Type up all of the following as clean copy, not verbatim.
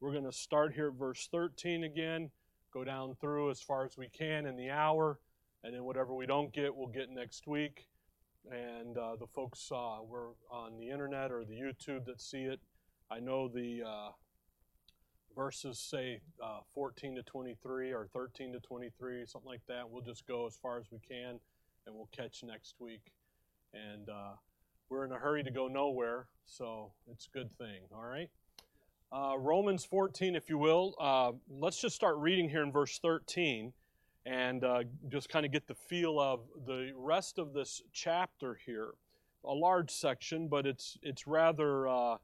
We're going to start here at verse 13 again, go down through as far as we can in the hour, and then whatever we don't get, we'll get next week. And the folks were on the internet or the YouTube that see it, I know the verses say 14 to 23 or 13 to 23, something like that. We'll just go as far as we can, and we'll catch next week. And we're in a hurry to go nowhere, so it's a good thing, all right? Romans 14, if you will. Let's just start reading here in verse 13 and just kind of get the feel of the rest of this chapter here. A large section, but it's rather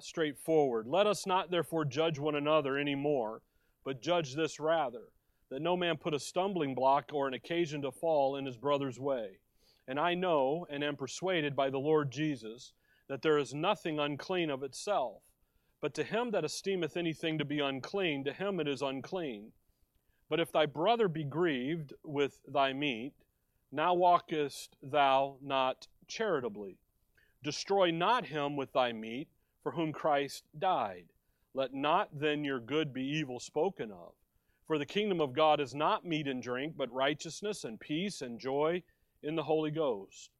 straightforward. Let us not therefore judge one another any more, but judge this rather, that no man put a stumbling block or an occasion to fall in his brother's way. And I know and am persuaded by the Lord Jesus that there is nothing unclean of itself, but to him that esteemeth anything to be unclean, to him it is unclean. But if thy brother be grieved with thy meat, now walkest thou not charitably. Destroy not him with thy meat, for whom Christ died. Let not then your good be evil spoken of. For the kingdom of God is not meat and drink, but righteousness and peace and joy in the Holy Ghost.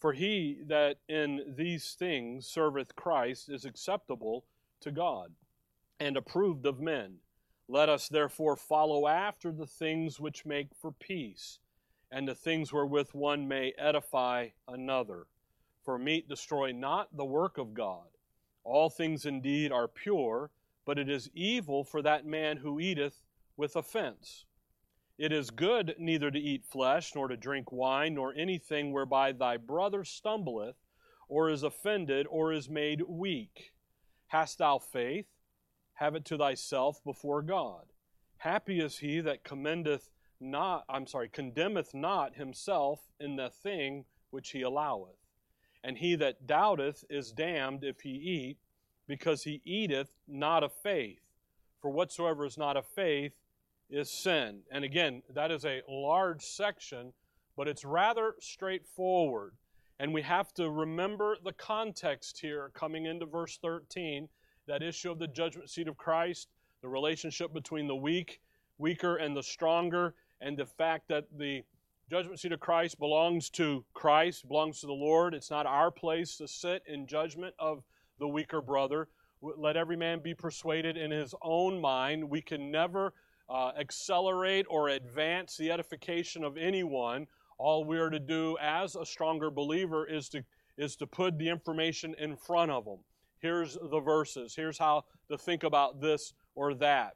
For he that in these things serveth Christ is acceptable to God and approved of men. Let us therefore follow after the things which make for peace, and the things wherewith one may edify another. For meat destroy not the work of God. All things indeed are pure, but it is evil for that man who eateth with offense. It is good neither to eat flesh, nor to drink wine, nor anything whereby thy brother stumbleth, or is offended, or is made weak. Hast thou faith? Have it to thyself before God. Happy is he that condemneth not himself in the thing which he alloweth. And he that doubteth is damned if he eat, because he eateth not of faith. For whatsoever is not of faith is sin. And again, that is a large section, but it's rather straightforward. And we have to remember the context here coming into verse 13, that issue of the judgment seat of Christ, the relationship between the weaker, and the stronger, and the fact that the judgment seat of Christ, belongs to the Lord. It's not our place to sit in judgment of the weaker brother. Let every man be persuaded in his own mind. We can never accelerate or advance the edification of anyone. All we are to do as a stronger believer is to put the information in front of them. Here's the verses. Here's how to think about this or that.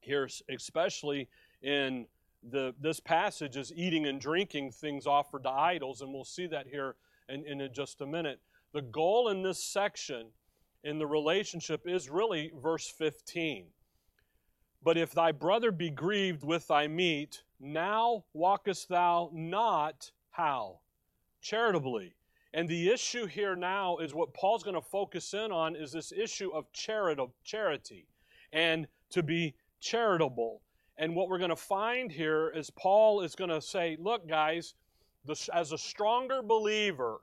Here's especially in this passage is eating and drinking things offered to idols, and we'll see that here in just a minute. The goal in this section in the relationship is really verse 15. But if thy brother be grieved with thy meat, now walkest thou not, how? Charitably. And the issue here now is what Paul's going to focus in on is this issue of charity and to be charitable. And what we're going to find here is Paul is going to say, look, guys, as a stronger believer,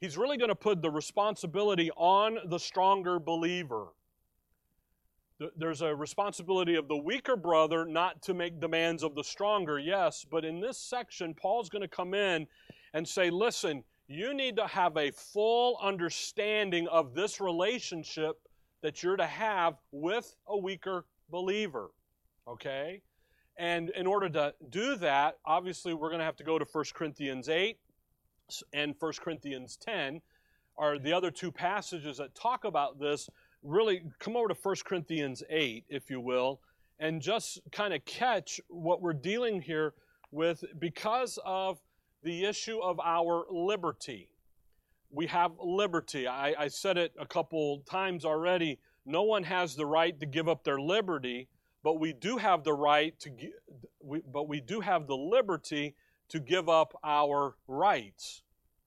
he's really going to put the responsibility on the stronger believer. There's a responsibility of the weaker brother not to make demands of the stronger, yes, but in this section, Paul's going to come in and say, listen, you need to have a full understanding of this relationship that you're to have with a weaker believer, okay? And in order to do that, obviously, we're going to have to go to 1 Corinthians 8 and 1 Corinthians 10 are the other two passages that talk about this. Really, come over to 1 Corinthians 8, if you will, and just kind of catch what we're dealing here with because of the issue of our liberty. We have liberty. I said it a couple times already. No one has the right to give up their liberty, but we do have the right to. But we do have the liberty to give up our rights.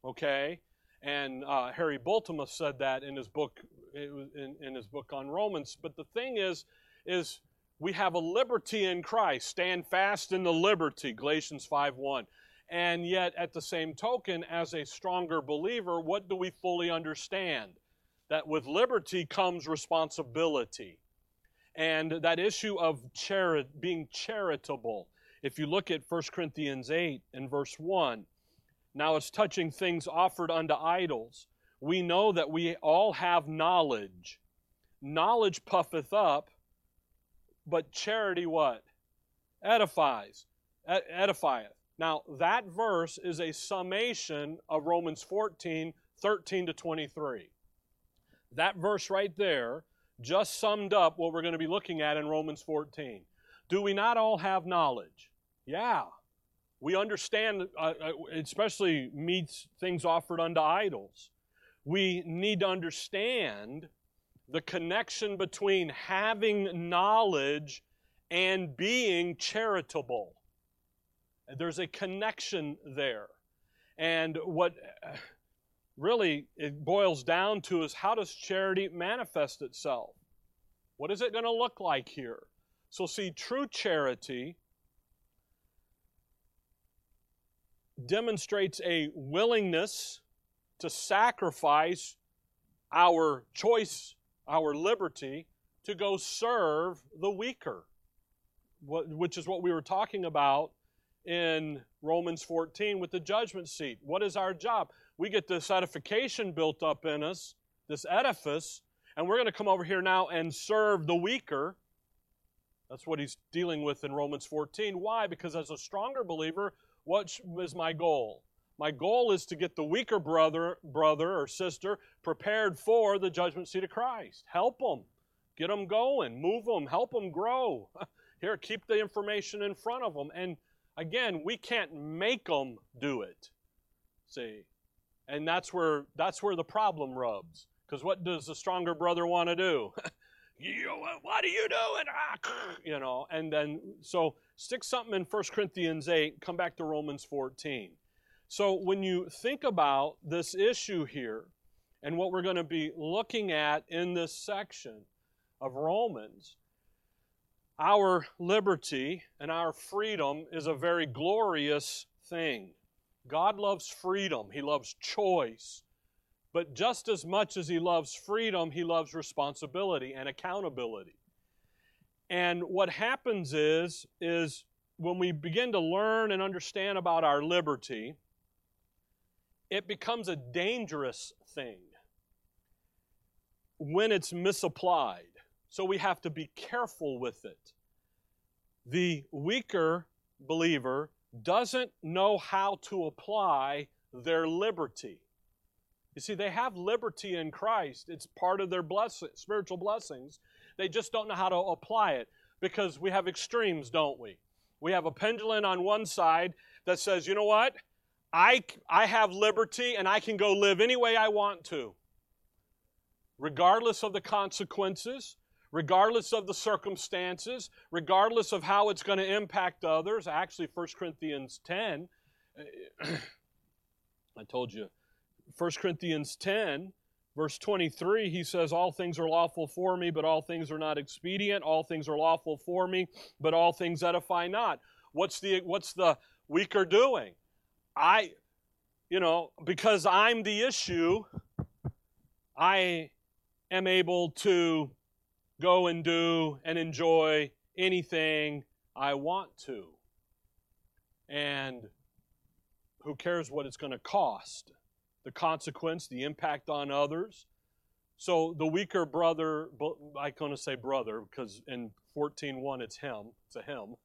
Okay, and Harry Boltimus said that in his book. It was in his book on Romans. But the thing is we have a liberty in Christ. Stand fast in the liberty, Galatians 5:1. And yet, at the same token, as a stronger believer, what do we fully understand? That with liberty comes responsibility. and that issue of being charitable. If you look at 1 Corinthians 8 and verse 1, now it's touching things offered unto idols. We know that we all have knowledge. Knowledge puffeth up, but charity what? Edifieth. Now, that verse is a summation of Romans 14, 13 to 23. That verse right there just summed up what we're going to be looking at in Romans 14. Do we not all have knowledge? Yeah. We understand, especially meats, things offered unto idols. We need to understand the connection between having knowledge and being charitable. There's a connection there. And what really it boils down to is, how does charity manifest itself? What is it going to look like here? So see, true charity demonstrates a willingness to sacrifice our choice, our liberty, to go serve the weaker, which is what we were talking about in Romans 14 with the judgment seat. What is our job? We get this edification built up in us, this edifice, and we're going to come over here now and serve the weaker. That's what he's dealing with in Romans 14. Why? Because as a stronger believer, what is my goal? My goal is to get the weaker brother or sister prepared for the judgment seat of Christ. Help them. Get them going. Move them. Help them grow. Here, keep the information in front of them. And again, we can't make them do it. See? And that's where the problem rubs. Because what does the stronger brother want to do? What are you doing? And then, so stick something in 1 Corinthians 8, come back to Romans 14. So when you think about this issue here and what we're going to be looking at in this section of Romans, our liberty and our freedom is a very glorious thing. God loves freedom. He loves choice. But just as much as He loves freedom, He loves responsibility and accountability. And what happens is when we begin to learn and understand about our liberty, it becomes a dangerous thing when it's misapplied. So we have to be careful with it. The weaker believer doesn't know how to apply their liberty. You see, they have liberty in Christ. It's part of their spiritual blessings. They just don't know how to apply it, because we have extremes, don't we? We have a pendulum on one side that says, you know what? I have liberty and I can go live any way I want to, regardless of the consequences, regardless of the circumstances, regardless of how it's going to impact others. Actually, 1 Corinthians 10, I told you, 1 Corinthians 10, verse 23, he says, all things are lawful for me, but all things are not expedient. All things are lawful for me, but all things edify not. What's the weaker doing? Because I'm the issue, I am able to go and do and enjoy anything I want to. And who cares what it's going to cost? The consequence, the impact on others. So the weaker brother, I'm going to say brother because in 14:1 it's a him.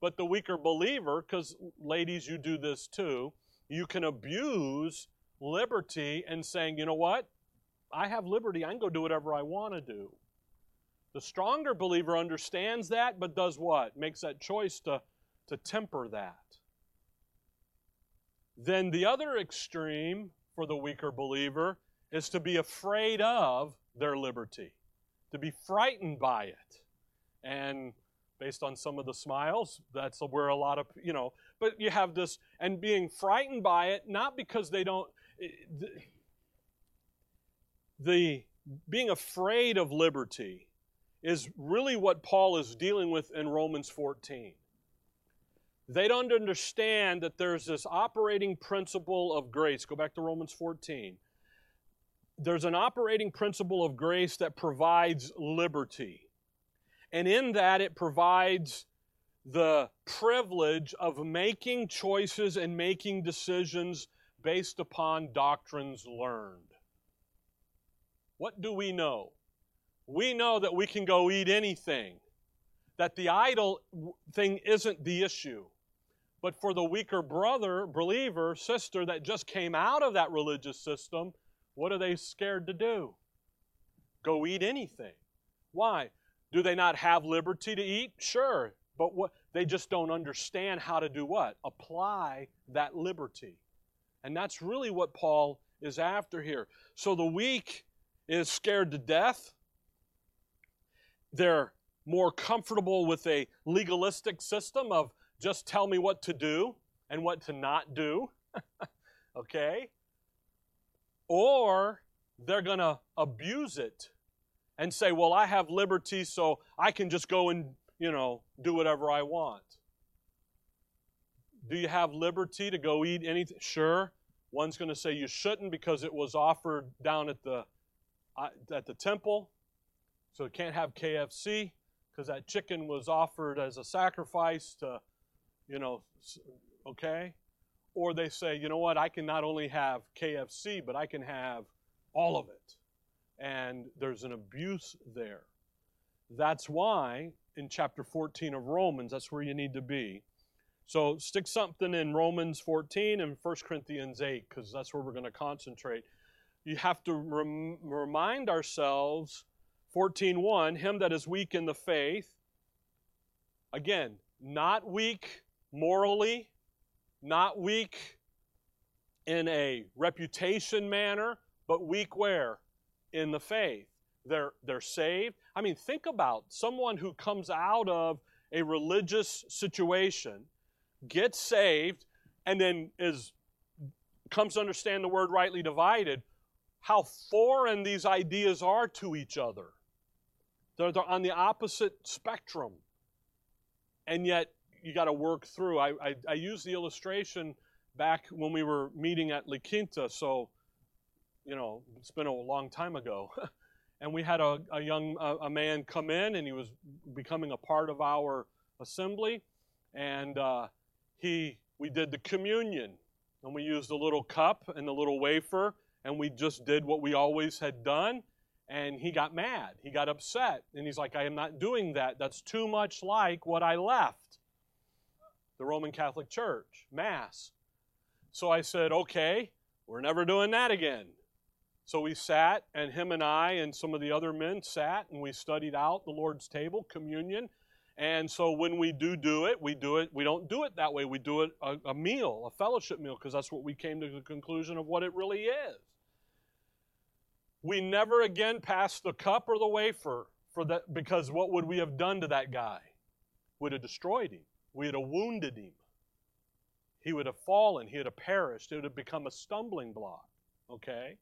But the weaker believer, because ladies, you do this too, you can abuse liberty and saying, you know what? I have liberty. I can go do whatever I want to do. The stronger believer understands that, but does what? Makes that choice to temper that. Then the other extreme for the weaker believer is to be afraid of their liberty, to be frightened by it. And based on some of the smiles, that's where a lot of, but you have this, and being frightened by it, not because they don't, the being afraid of liberty is really what Paul is dealing with in Romans 14. They don't understand that there's this operating principle of grace. Go back to Romans 14. There's an operating principle of grace that provides liberty. And in that, it provides the privilege of making choices and making decisions based upon doctrines learned. What do we know? We know that we can go eat anything, that the idol thing isn't the issue. But for the weaker brother, believer, sister that just came out of that religious system, what are they scared to do? Go eat anything. Why? Do they not have liberty to eat? Sure. But what they just don't understand how to do what? Apply that liberty. And that's really what Paul is after here. So the weak is scared to death. They're more comfortable with a legalistic system of just tell me what to do and what to not do. Okay? Or they're going to abuse it and say, well, I have liberty, so I can just go and, you know, do whatever I want. Do you have liberty to go eat anything? Sure. One's going to say you shouldn't because it was offered down at the temple. So you can't have KFC because that chicken was offered as a sacrifice to, you know, okay? Or they say, you know what, I can not only have KFC, but I can have all of it. And there's an abuse there. That's why in chapter 14 of Romans, that's where you need to be. So stick something in Romans 14 and 1 Corinthians 8 because that's where we're going to concentrate. You have to remind ourselves, 14:1, him that is weak in the faith, again, not weak morally, not weak in a reputation manner, but weak where? In the faith. They're saved. I mean, think about someone who comes out of a religious situation, gets saved, and then comes to understand the word rightly divided, how foreign these ideas are to each other. They're on the opposite spectrum. And yet, you got to work through. I used the illustration back when we were meeting at La Quinta, so, you know, it's been a long time ago. And we had a young man come in, and he was becoming a part of our assembly. And we did the communion, and we used the little cup and the little wafer, and we just did what we always had done. And he got mad. He got upset. And he's like, I am not doing that. That's too much like what I left, the Roman Catholic Church, Mass. So I said, okay, we're never doing that again. So we sat, and him and I and some of the other men sat, and we studied out the Lord's table, communion. And so when we do it. We don't do it that way. We do it a meal, a fellowship meal, because that's what we came to the conclusion of what it really is. We never again pass the cup or the wafer for that, because what would we have done to that guy? We'd have destroyed him. We'd have wounded him. He would have fallen. He would have perished. It would have become a stumbling block. Okay?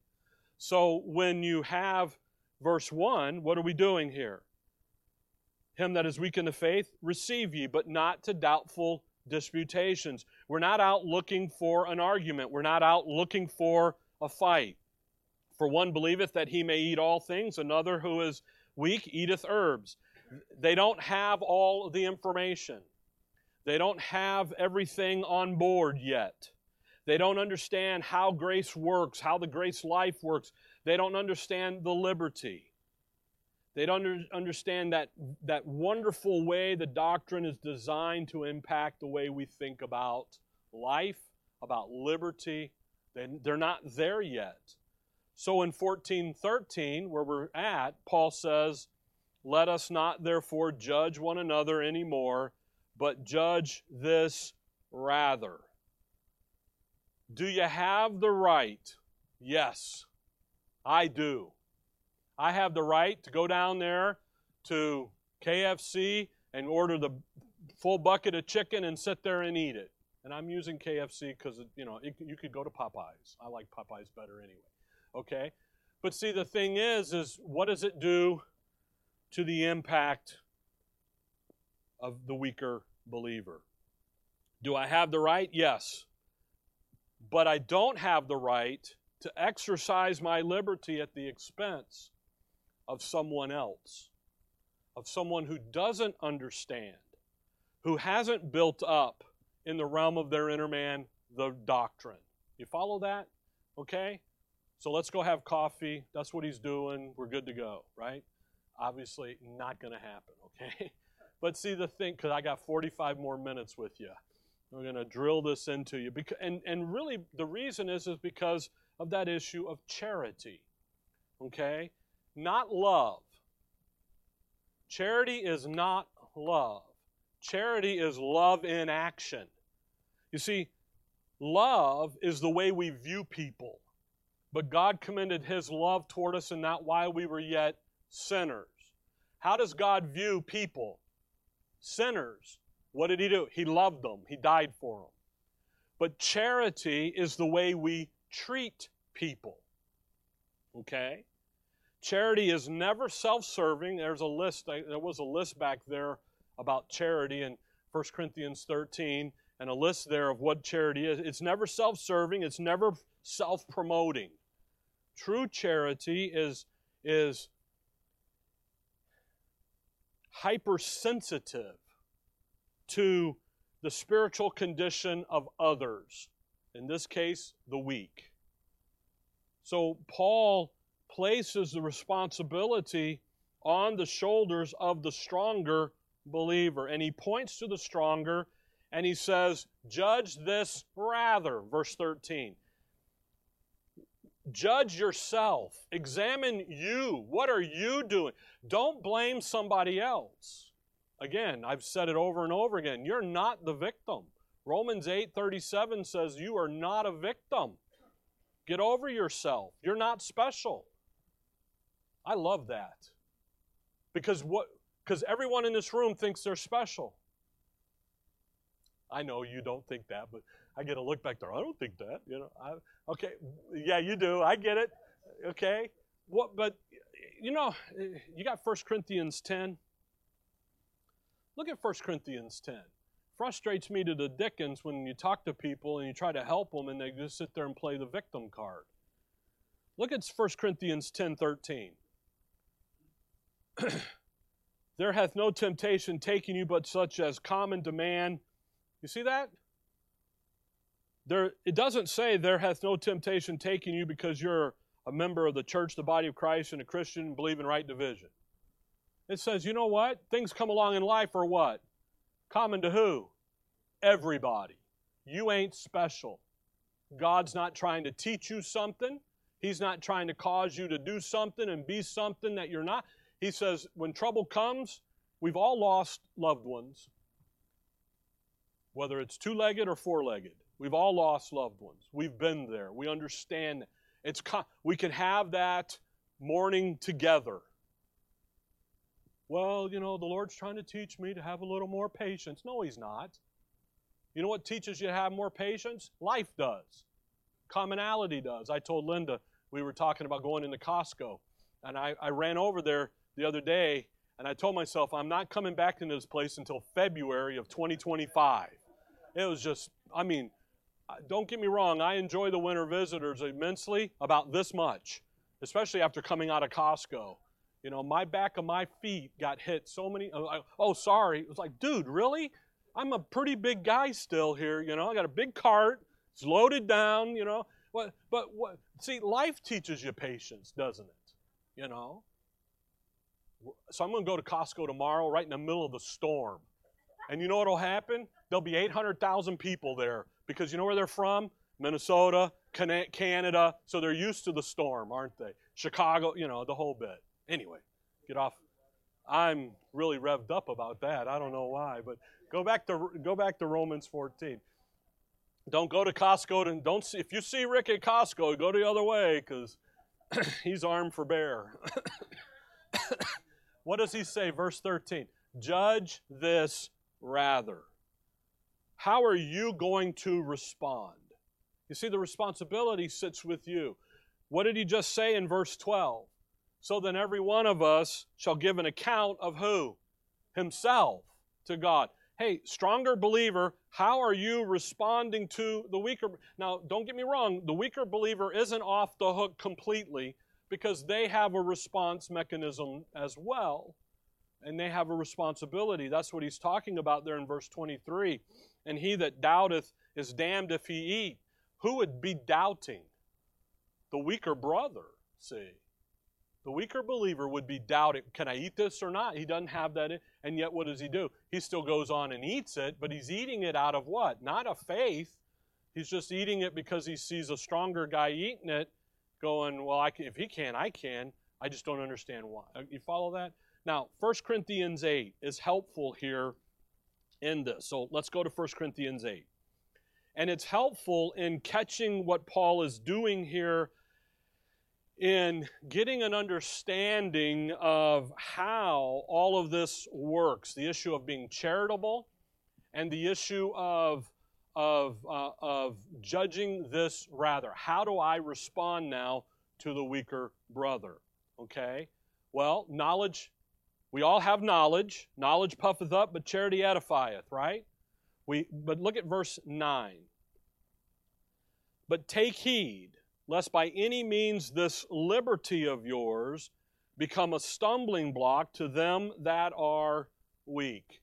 So when you have verse 1, what are we doing here? Him that is weak in the faith, receive ye, but not to doubtful disputations. We're not out looking for an argument. We're not out looking for a fight. For one believeth that he may eat all things, another who is weak eateth herbs. They don't have all the information. They don't have everything on board yet. They don't understand how grace works, how the grace life works. They don't understand the liberty. They don't understand that wonderful way the doctrine is designed to impact the way we think about life, about liberty. They're not there yet. So in 14:13, where we're at, Paul says, let us not therefore judge one another anymore, but judge this rather. Do you have the right? Yes, I do. I have the right to go down there to KFC and order the full bucket of chicken and sit there and eat it. And I'm using KFC because, you know, you could go to Popeyes. I like Popeyes better anyway. Okay? But see, the thing is what does it do to the impact of the weaker believer? Do I have the right? Yes. But I don't have the right to exercise my liberty at the expense of someone else. of someone who doesn't understand, who hasn't built up in the realm of their inner man the doctrine. You follow that? Okay? So let's go have coffee. That's what he's doing. We're good to go, right? Obviously, not going to happen, okay? But see the thing, because I got 45 more minutes with you. We're going to drill this into you. And really, the reason is because of that issue of charity, okay? Not love. Charity is not love. Charity is love in action. You see, love is the way we view people. But God commended His love toward us in that while we were yet sinners. How does God view people? Sinners. What did He do? He loved them. He died for them. But charity is the way we treat people. Okay? Charity is never self-serving. There's a list. There was a list back there about charity in 1 Corinthians 13 and a list there of what charity is. It's never self-serving. It's never self-promoting. True charity is hypersensitive to the spiritual condition of others, in this case, the weak. So Paul places the responsibility on the shoulders of the stronger believer, and he points to the stronger, and he says, judge this rather, verse 13. Judge yourself. Examine you. What are you doing? Don't blame somebody else. Again, I've said it over and over again. You're not the victim. Romans 8:37 says you are not a victim. Get over yourself. You're not special. I love that. Because everyone in this room thinks they're special. I know you don't think that, but I get a look back there. I don't think that. You know. Okay. Yeah, you do. I get it. Okay. What? But, you know, you got 1 Corinthians 10. Look at 1 Corinthians 10. Frustrates me to the dickens when you talk to people and you try to help them and they just sit there and play the victim card. Look at 1 Corinthians 10:13. There hath no temptation taken you but such as common to man. You see that? There, it doesn't say there hath no temptation taken you because you're a member of the church, the body of Christ, and a Christian and believe in right division. It says, you know what? Things come along in life are what? Common to who? Everybody. You ain't special. God's not trying to teach you something. He's not trying to cause you to do something and be something that you're not. He says, when trouble comes, we've all lost loved ones. Whether it's two-legged or four-legged, we've all lost loved ones. We've been there. We understand. We could have that mourning together. Well, you know, the Lord's trying to teach me to have a little more patience. No, He's not. You know what teaches you to have more patience? Life does. Commonality does. I told Linda, we were talking about going into Costco, and I ran over there the other day, and I told myself, I'm not coming back into this place until February of 2025. It was just, I mean, don't get me wrong, I enjoy the winter visitors immensely, about this much, especially after coming out of Costco. You know, my back of my feet got hit so many. Oh, sorry. It was like, dude, really? I'm a pretty big guy still here. You know, I got a big cart. It's loaded down. You know, but see, life teaches you patience, doesn't it? You know. So I'm going to go to Costco tomorrow, right in the middle of the storm, and you know what'll happen? There'll be 800,000 people there because you know where they're from? Minnesota, Canada. So they're used to the storm, aren't they? Chicago. You know, the whole bit. Anyway, get off. I'm really revved up about that. I don't know why, but go back to Romans 14. Don't go to Costco and don't see, if you see Rick at Costco, go the other way because he's armed for bear. What does he say? Verse 13. Judge this rather. How are you going to respond? You see, the responsibility sits with you. What did he just say in verse 12? So then every one of us shall give an account of who? Himself to God. Hey, stronger believer, how are you responding to the weaker? Now, don't get me wrong, the weaker believer isn't off the hook completely because they have a response mechanism as well. and they have a responsibility. That's what he's talking about there in verse 23. And he that doubteth is damned if he eat. Who would be doubting? The weaker brother, see. The weaker believer would be doubting, can I eat this or not? He doesn't have that in, and yet what does he do? He still goes on and eats it, but he's eating it out of what? Not of faith. He's just eating it because he sees a stronger guy eating it, going, well, I can, if he can, I can. I just don't understand why. You follow that? Now, 1 Corinthians 8 is helpful here in this. So let's go to 1 Corinthians 8. And it's helpful in catching what Paul is doing here in getting an understanding of how all of this works, the issue of being charitable and the issue of judging this rather. How do I respond now to the weaker brother? Okay? Well, knowledge, we all have knowledge. Knowledge puffeth up, but charity edifieth, right? But look at verse 9. But take heed, lest by any means this liberty of yours become a stumbling block to them that are weak.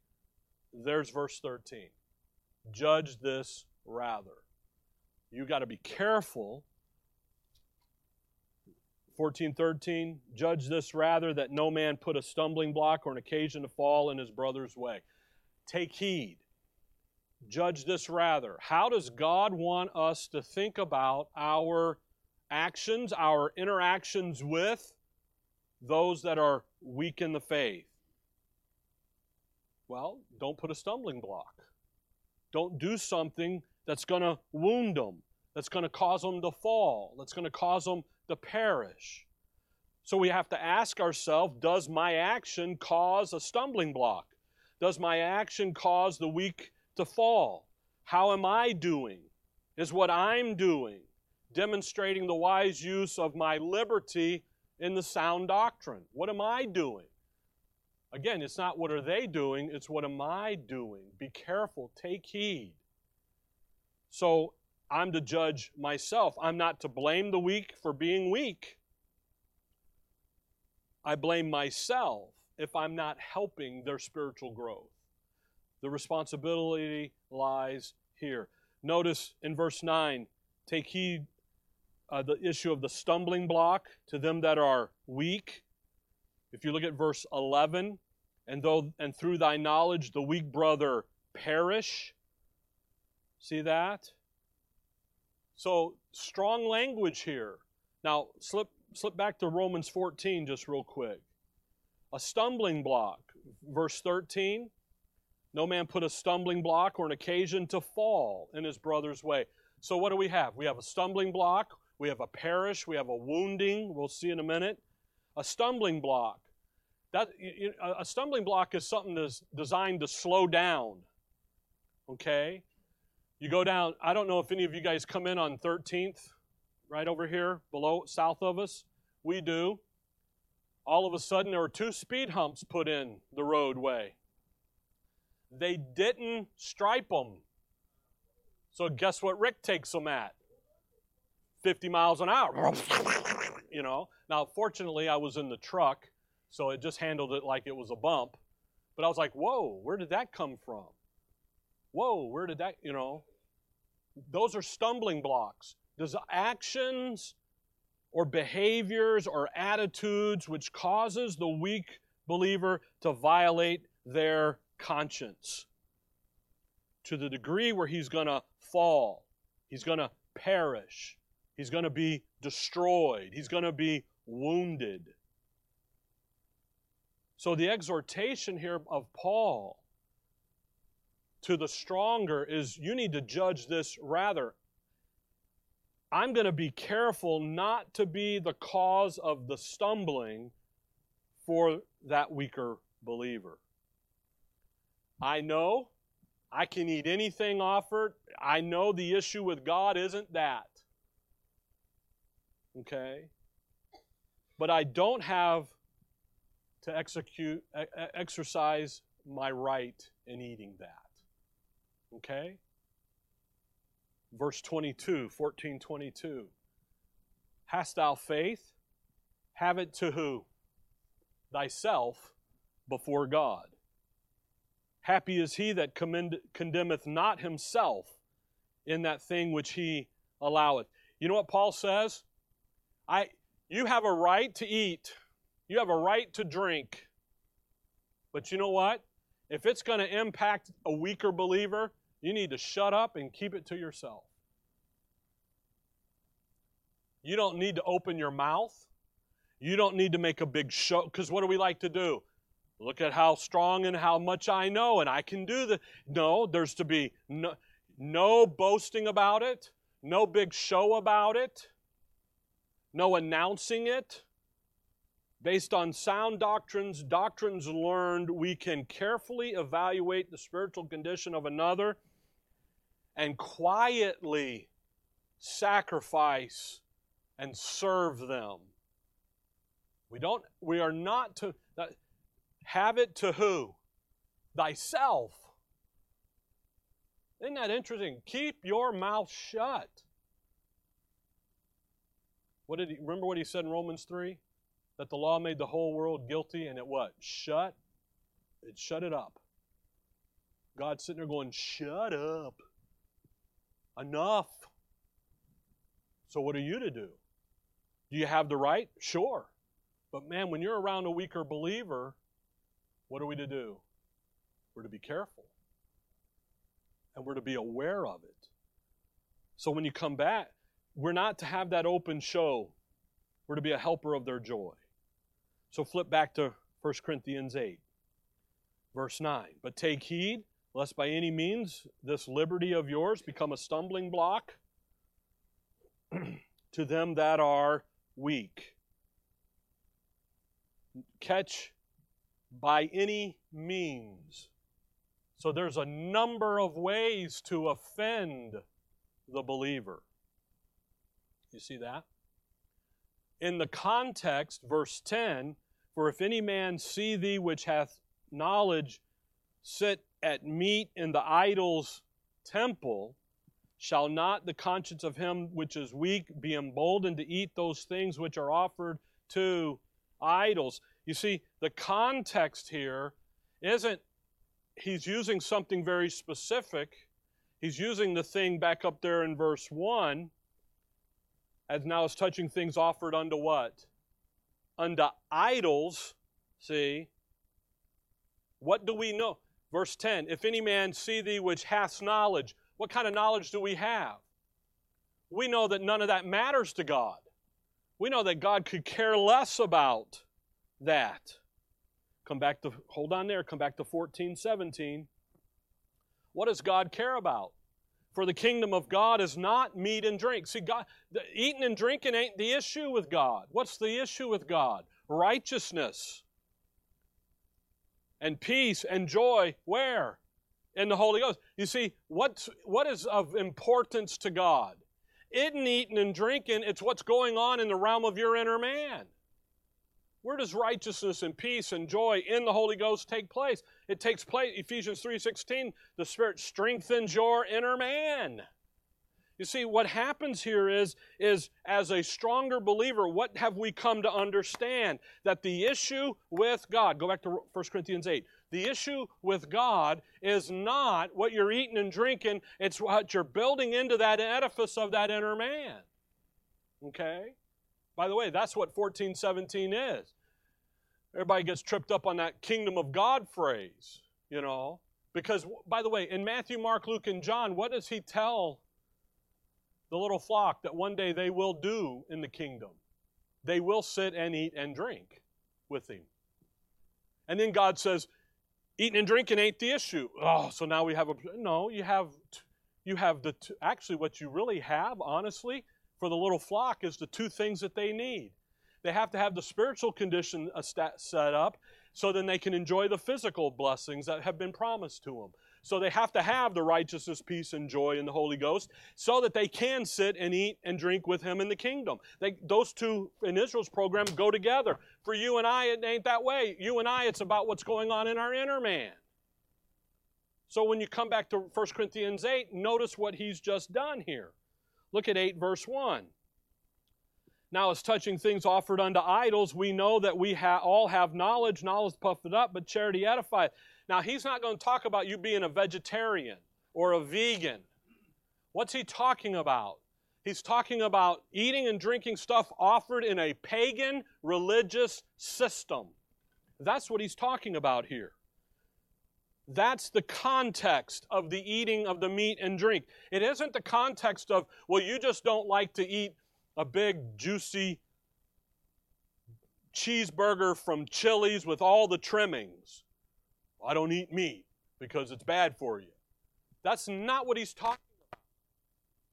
There's verse 13. Judge this rather. You've got to be careful. 14:13, judge this rather that no man put a stumbling block or an occasion to fall in his brother's way. Take heed. Judge this rather. How does God want us to think about our actions, our interactions with those that are weak in the faith? Well, don't put a stumbling block. Don't do something that's going to wound them, that's going to cause them to fall, that's going to cause them to perish. So we have to ask ourselves, does my action cause a stumbling block? Does my action cause the weak to fall? How am I doing? Is what I'm doing demonstrating the wise use of my liberty in the sound doctrine? What am I doing? Again, it's not what are they doing, it's what am I doing? Be careful, take heed. So I'm to judge myself. I'm not to blame the weak for being weak. I blame myself if I'm not helping their spiritual growth. The responsibility lies here. Notice in verse 9, take heed the issue of the stumbling block to them that are weak. If you look at verse 11, and through thy knowledge the weak brother perish. See that? So strong language here. Now slip back to Romans 14 just real quick. A stumbling block, verse 13. No man put a stumbling block or an occasion to fall in his brother's way. So what do we have? We have a stumbling block. We have a perish. We have a wounding. We'll see in a minute. A stumbling block. A stumbling block is something that's designed to slow down. Okay? You go down. I don't know if any of you guys come in on 13th, right over here, below, south of us. We do. All of a sudden, there were 2 speed humps put in the roadway. They didn't stripe them. So guess what Rick takes them at? 50 miles an hour. You know. Now, fortunately, I was in the truck, so it just handled it like it was a bump. But I was like, whoa, where did that come from? Whoa, where did that, you know. Those are stumbling blocks. Does actions or behaviors or attitudes which causes the weak believer to violate their conscience to the degree where he's going to fall, he's going to perish, he's going to be destroyed, he's going to be wounded. So the exhortation here of Paul to the stronger is you need to judge this rather. I'm going to be careful not to be the cause of the stumbling for that weaker believer. I know I can eat anything offered. I know the issue with God isn't that. Okay? But I don't have to exercise my right in eating that. Okay? Verse 22, 14:22. Hast thou faith? Have it to who? Thyself. before God. Happy is he that condemneth not himself in that thing which he alloweth. You know what Paul says? You have a right to eat. You have a right to drink. But you know what? If it's going to impact a weaker believer, you need to shut up and keep it to yourself. You don't need to open your mouth. You don't need to make a big show. Because what do we like to do? Look at how strong and how much I know, and I can do the. No, there's to be no boasting about it, no big show about it, no announcing it. Based on sound doctrines, doctrines learned, we can carefully evaluate the spiritual condition of another and quietly sacrifice and serve them. We are not to have it to who? Thyself. Isn't that interesting? Keep your mouth shut. Remember what he said in Romans 3? That the law made the whole world guilty, and it what? Shut. It shut it up. God's sitting there going, shut up. Enough. So what are you to do? Do you have the right? Sure. But man, when you're around a weaker believer, what are we to do? We're to be careful. And we're to be aware of it. So when you come back, we're not to have that open show. We're to be a helper of their joy. So flip back to 1 Corinthians 8, verse 9. But take heed, lest by any means this liberty of yours become a stumbling block to them that are weak. Catch by any means. So there's a number of ways to offend the believer. You see that? In the context, verse 10, for if any man see thee which hath knowledge sit at meat in the idol's temple, shall not the conscience of him which is weak be emboldened to eat those things which are offered to idols? You see, the context here isn't, he's using something very specific. He's using the thing back up there in verse 1, as now is touching things offered unto what? Unto idols, see? What do we know? Verse 10, if any man see thee which hath knowledge, what kind of knowledge do we have? We know that none of that matters to God. We know that God could care less about that. Come back to 14:17. What does God care about? For the kingdom of God is not meat and drink. See, God, eating and drinking ain't the issue with God. What's the issue with God? Righteousness and peace and joy. Where? In the Holy Ghost. You see, what is of importance to God? Isn't eating and drinking, it's what's going on in the realm of your inner man. Where does righteousness and peace and joy in the Holy Ghost take place? It takes place, Ephesians 3:16, the Spirit strengthens your inner man. You see, what happens here is as a stronger believer, what have we come to understand? That the issue with God, go back to 1 Corinthians 8, the issue with God is not what you're eating and drinking, it's what you're building into that edifice of that inner man. Okay? By the way, that's what 14:17 is. Everybody gets tripped up on that kingdom of God phrase, you know. Because, by the way, in Matthew, Mark, Luke, and John, what does he tell the little flock that one day they will do in the kingdom? They will sit and eat and drink with him. And then God says, eating and drinking ain't the issue. Oh, so now we have actually what you really have, honestly, for the little flock is the two things that they need. They have to have the spiritual condition set up so then they can enjoy the physical blessings that have been promised to them. So they have to have the righteousness, peace, and joy in the Holy Ghost so that they can sit and eat and drink with him in the kingdom. Those two in Israel's program go together. For you and I, it ain't that way. You and I, it's about what's going on in our inner man. So when you come back to 1 Corinthians 8, notice what he's just done here. Look at 8 verse 1. Now, as touching things offered unto idols, we know that we all have knowledge. Knowledge puffeth up, but charity edifieth. Now, he's not going to talk about you being a vegetarian or a vegan. What's he talking about? He's talking about eating and drinking stuff offered in a pagan religious system. That's what he's talking about here. That's the context of the eating of the meat and drink. It isn't the context of, well, you just don't like to eat a big, juicy cheeseburger from Chili's with all the trimmings. I don't eat meat because it's bad for you. That's not what he's talking about.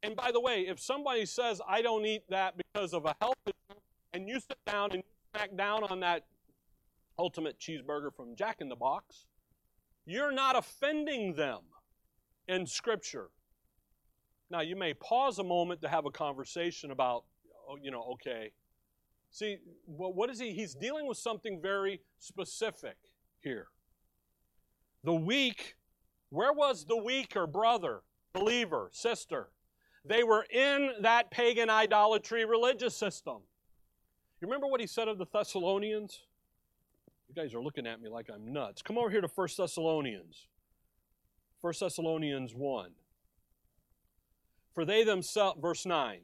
And by the way, if somebody says, I don't eat that because of a health issue, and you sit down and smack down on that ultimate cheeseburger from Jack in the Box, you're not offending them in Scripture. Now, you may pause a moment to have a conversation about, you know, okay. See, what is he? He's dealing with something very specific here. The weak, where was the weaker brother, believer, sister? They were in that pagan idolatry religious system. You remember what he said of the Thessalonians? You guys are looking at me like I'm nuts. Come over here to 1 Thessalonians. 1 Thessalonians 1. For they themselves, verse 9.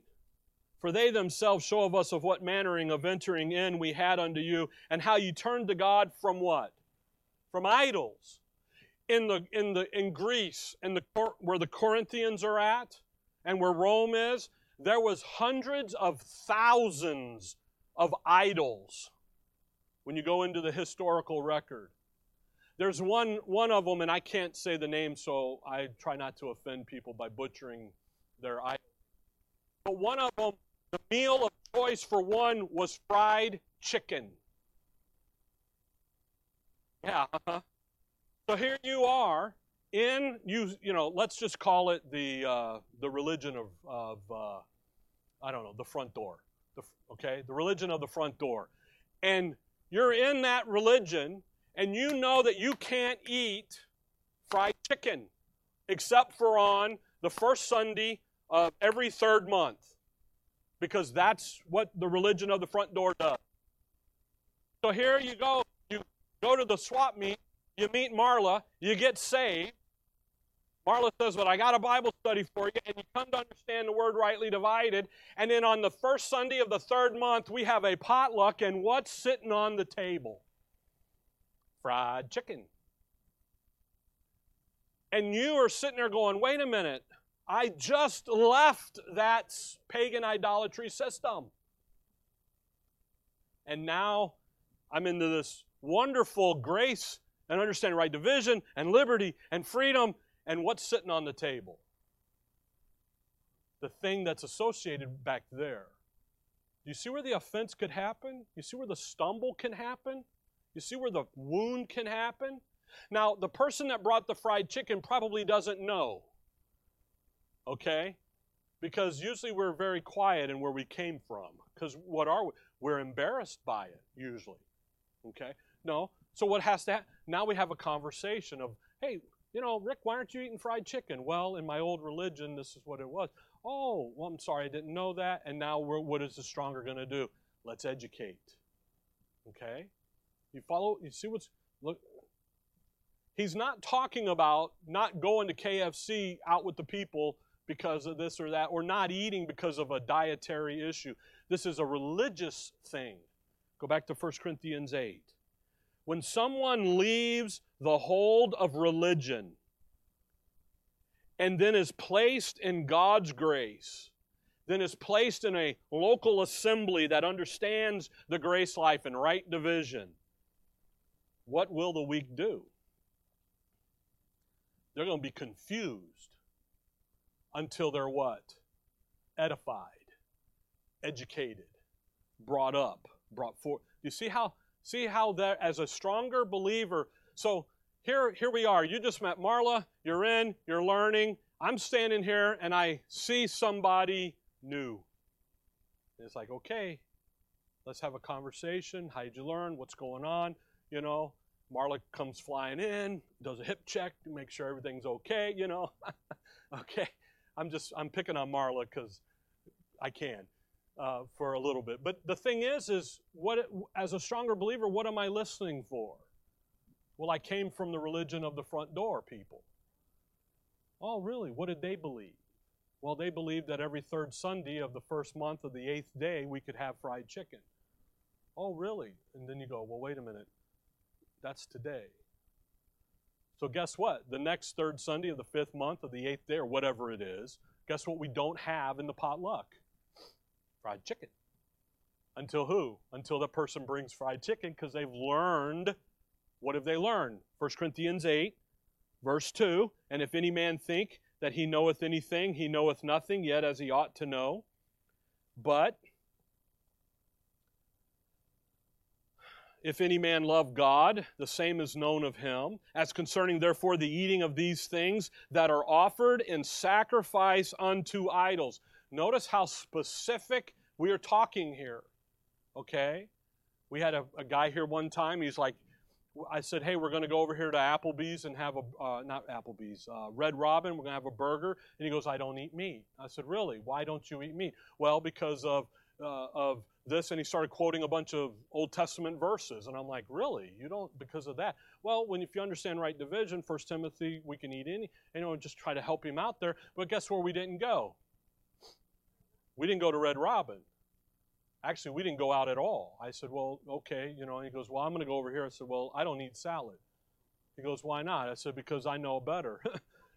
For they themselves show of us of what mannering of entering in we had unto you, and how you turned to God from what? From idols. In Greece, where the Corinthians are at, and where Rome is, there was hundreds of thousands of idols. When you go into the historical record, there's one of them, and I can't say the name, so I try not to offend people by butchering their idols. But one of them, the meal of choice for one was fried chicken. Yeah. Uh-huh. So here you are in let's just call it the religion of I don't know, the front door. The religion of the front door, and you're in that religion, and you know that you can't eat fried chicken except for on the first Sunday of every third month, because that's what the religion of the front door does. So here you go to the swap meet, you meet Marla, you get saved. Marla says, well, I got a Bible study for you, and you come to understand the word rightly divided. And then on the first Sunday of the third month, we have a potluck, and what's sitting on the table? Fried chicken. And you are sitting there going, wait a minute, I just left that pagan idolatry system. And now I'm into this wonderful grace and understanding right division and liberty and freedom. And what's sitting on the table? The thing that's associated back there. Do you see where the offense could happen? You see where the stumble can happen? You see where the wound can happen? Now, the person that brought the fried chicken probably doesn't know, okay? Because usually we're very quiet in where we came from. Because what are we? We're embarrassed by it, usually, okay? No, so what has to happen? Now we have a conversation of, hey, you know, Rick, why aren't you eating fried chicken? Well, in my old religion, this is what it was. Oh, well, I'm sorry, I didn't know that. And now what is the stronger going to do? Let's educate. Okay? You see look. He's not talking about not going to KFC out with the people because of this or that, or not eating because of a dietary issue. This is a religious thing. Go back to 1 Corinthians 8. When someone leaves the hold of religion and then is placed in God's grace, then is placed in a local assembly that understands the grace life and right division, what will the weak do? They're going to be confused until they're what? Edified, educated, brought up, brought forth. You see how... See how that, as a stronger believer, so here we are. You just met Marla. You're in. You're learning. I'm standing here, and I see somebody new. And it's like, okay, let's have a conversation. How did you learn? What's going on? You know, Marla comes flying in, does a hip check to make sure everything's okay, you know. Okay, I'm picking on Marla because I can. for a little bit. But the thing is what, as a stronger believer, what am I listening for? Well, I came from the religion of the front door people. Oh, really? What did they believe? Well, they believed that every third Sunday of the first month of the 8th day, we could have fried chicken. Oh, really? And then you go, well, wait a minute. That's today. So guess what? The next third Sunday of the 5th month of the 8th day, or whatever it is, guess what we don't have in the potluck? Fried chicken. Until who? Until the person brings fried chicken, because they've learned. What have they learned? 1 Corinthians 8, verse 2, and if any man think that he knoweth anything, he knoweth nothing, yet as he ought to know. But if any man love God, the same is known of him. As concerning, therefore, the eating of these things that are offered in sacrifice unto idols. Notice how specific we are talking here, okay? We had a guy here one time, he's like, I said, hey, we're going to go over here to Applebee's and have a, not Applebee's, Red Robin, we're going to have a burger. And he goes, I don't eat meat. I said, really? Why don't you eat meat? Well, because of this, and he started quoting a bunch of Old Testament verses, and I'm like, really? You don't, because of that? Well, if you understand right division, 1 Timothy, we can eat any, just try to help him out there, but guess where we didn't go? We didn't go to Red Robin. Actually, we didn't go out at all. I said, well, okay, and he goes, well, I'm going to go over here. I said, well, I don't eat salad. He goes, why not? I said, because I know better,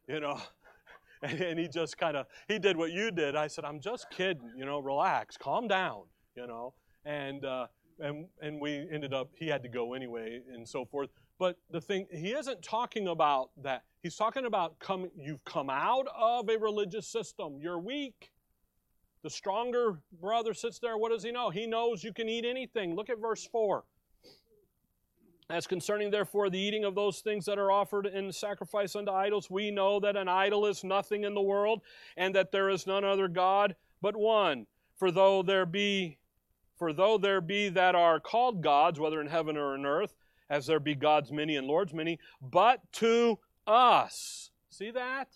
and he just kind of, he did what you did. I said, I'm just kidding, relax, calm down, and we ended up, he had to go anyway and so forth. But the thing, he isn't talking about that. He's talking about you've come out of a religious system. You're weak. The stronger brother sits there. What does he know? He knows you can eat anything. Look at verse 4. As concerning, therefore, the eating of those things that are offered in sacrifice unto idols, we know that an idol is nothing in the world, and that there is none other God but one. For though there be that are called gods, whether in heaven or in earth, as there be gods many and lords many, but to us, see that?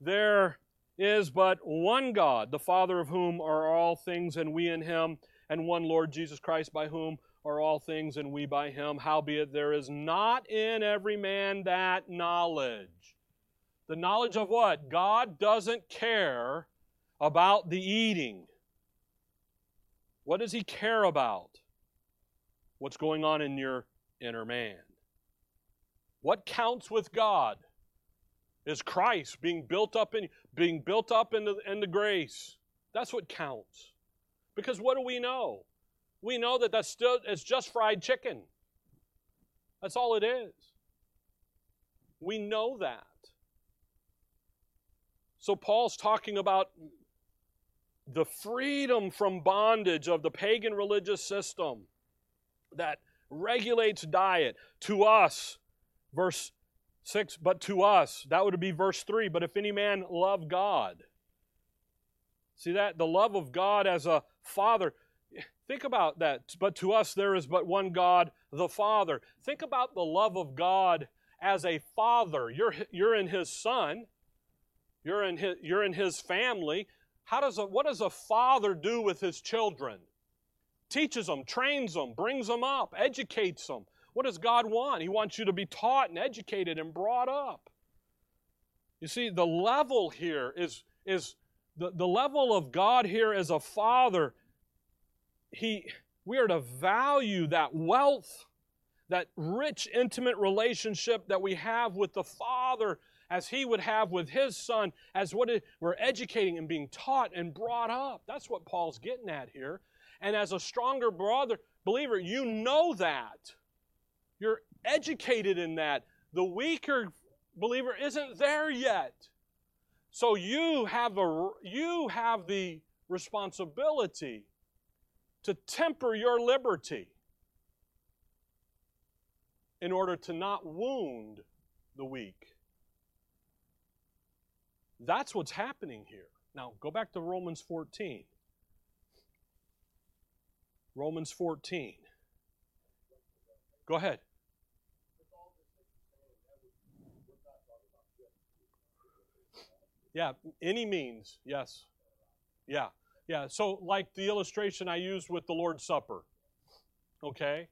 There is but one God, the Father of whom are all things, and we in him, and one Lord Jesus Christ, by whom are all things, and we by him. Howbeit there is not in every man that knowledge. The knowledge of what? God doesn't care about the eating. What does he care about? What's going on in your inner man? What counts with God is Christ being built up in the grace. That's what counts. Because what do we know? We know that it's just fried chicken. That's all it is. We know that. So Paul's talking about the freedom from bondage of the pagan religious system that regulates diet. To us, verse 6, but to us, that would be verse 3, but if any man love God. See that? The love of God as a father. Think about that. But to us there is but one God, the Father. Think about the love of God as a father. You're in his son. You're in his family. What does a father do with his children? Teaches them, trains them, brings them up, educates them. What does God want? He wants you to be taught and educated and brought up. You see, the level here is the level of God here as a father. We are to value that wealth, that rich, intimate relationship that we have with the Father as he would have with his son, as what we're educating and being taught and brought up. That's what Paul's getting at here. And as a stronger believer, you know that. You're educated in that. The weaker believer isn't there yet. So you have the responsibility to temper your liberty in order to not wound the weak. That's what's happening here. Now, go back to Romans 14. Romans 14. Go ahead. Yeah, any means, yes. Yeah, Yeah, so like the illustration I used with the Lord's Supper, okay?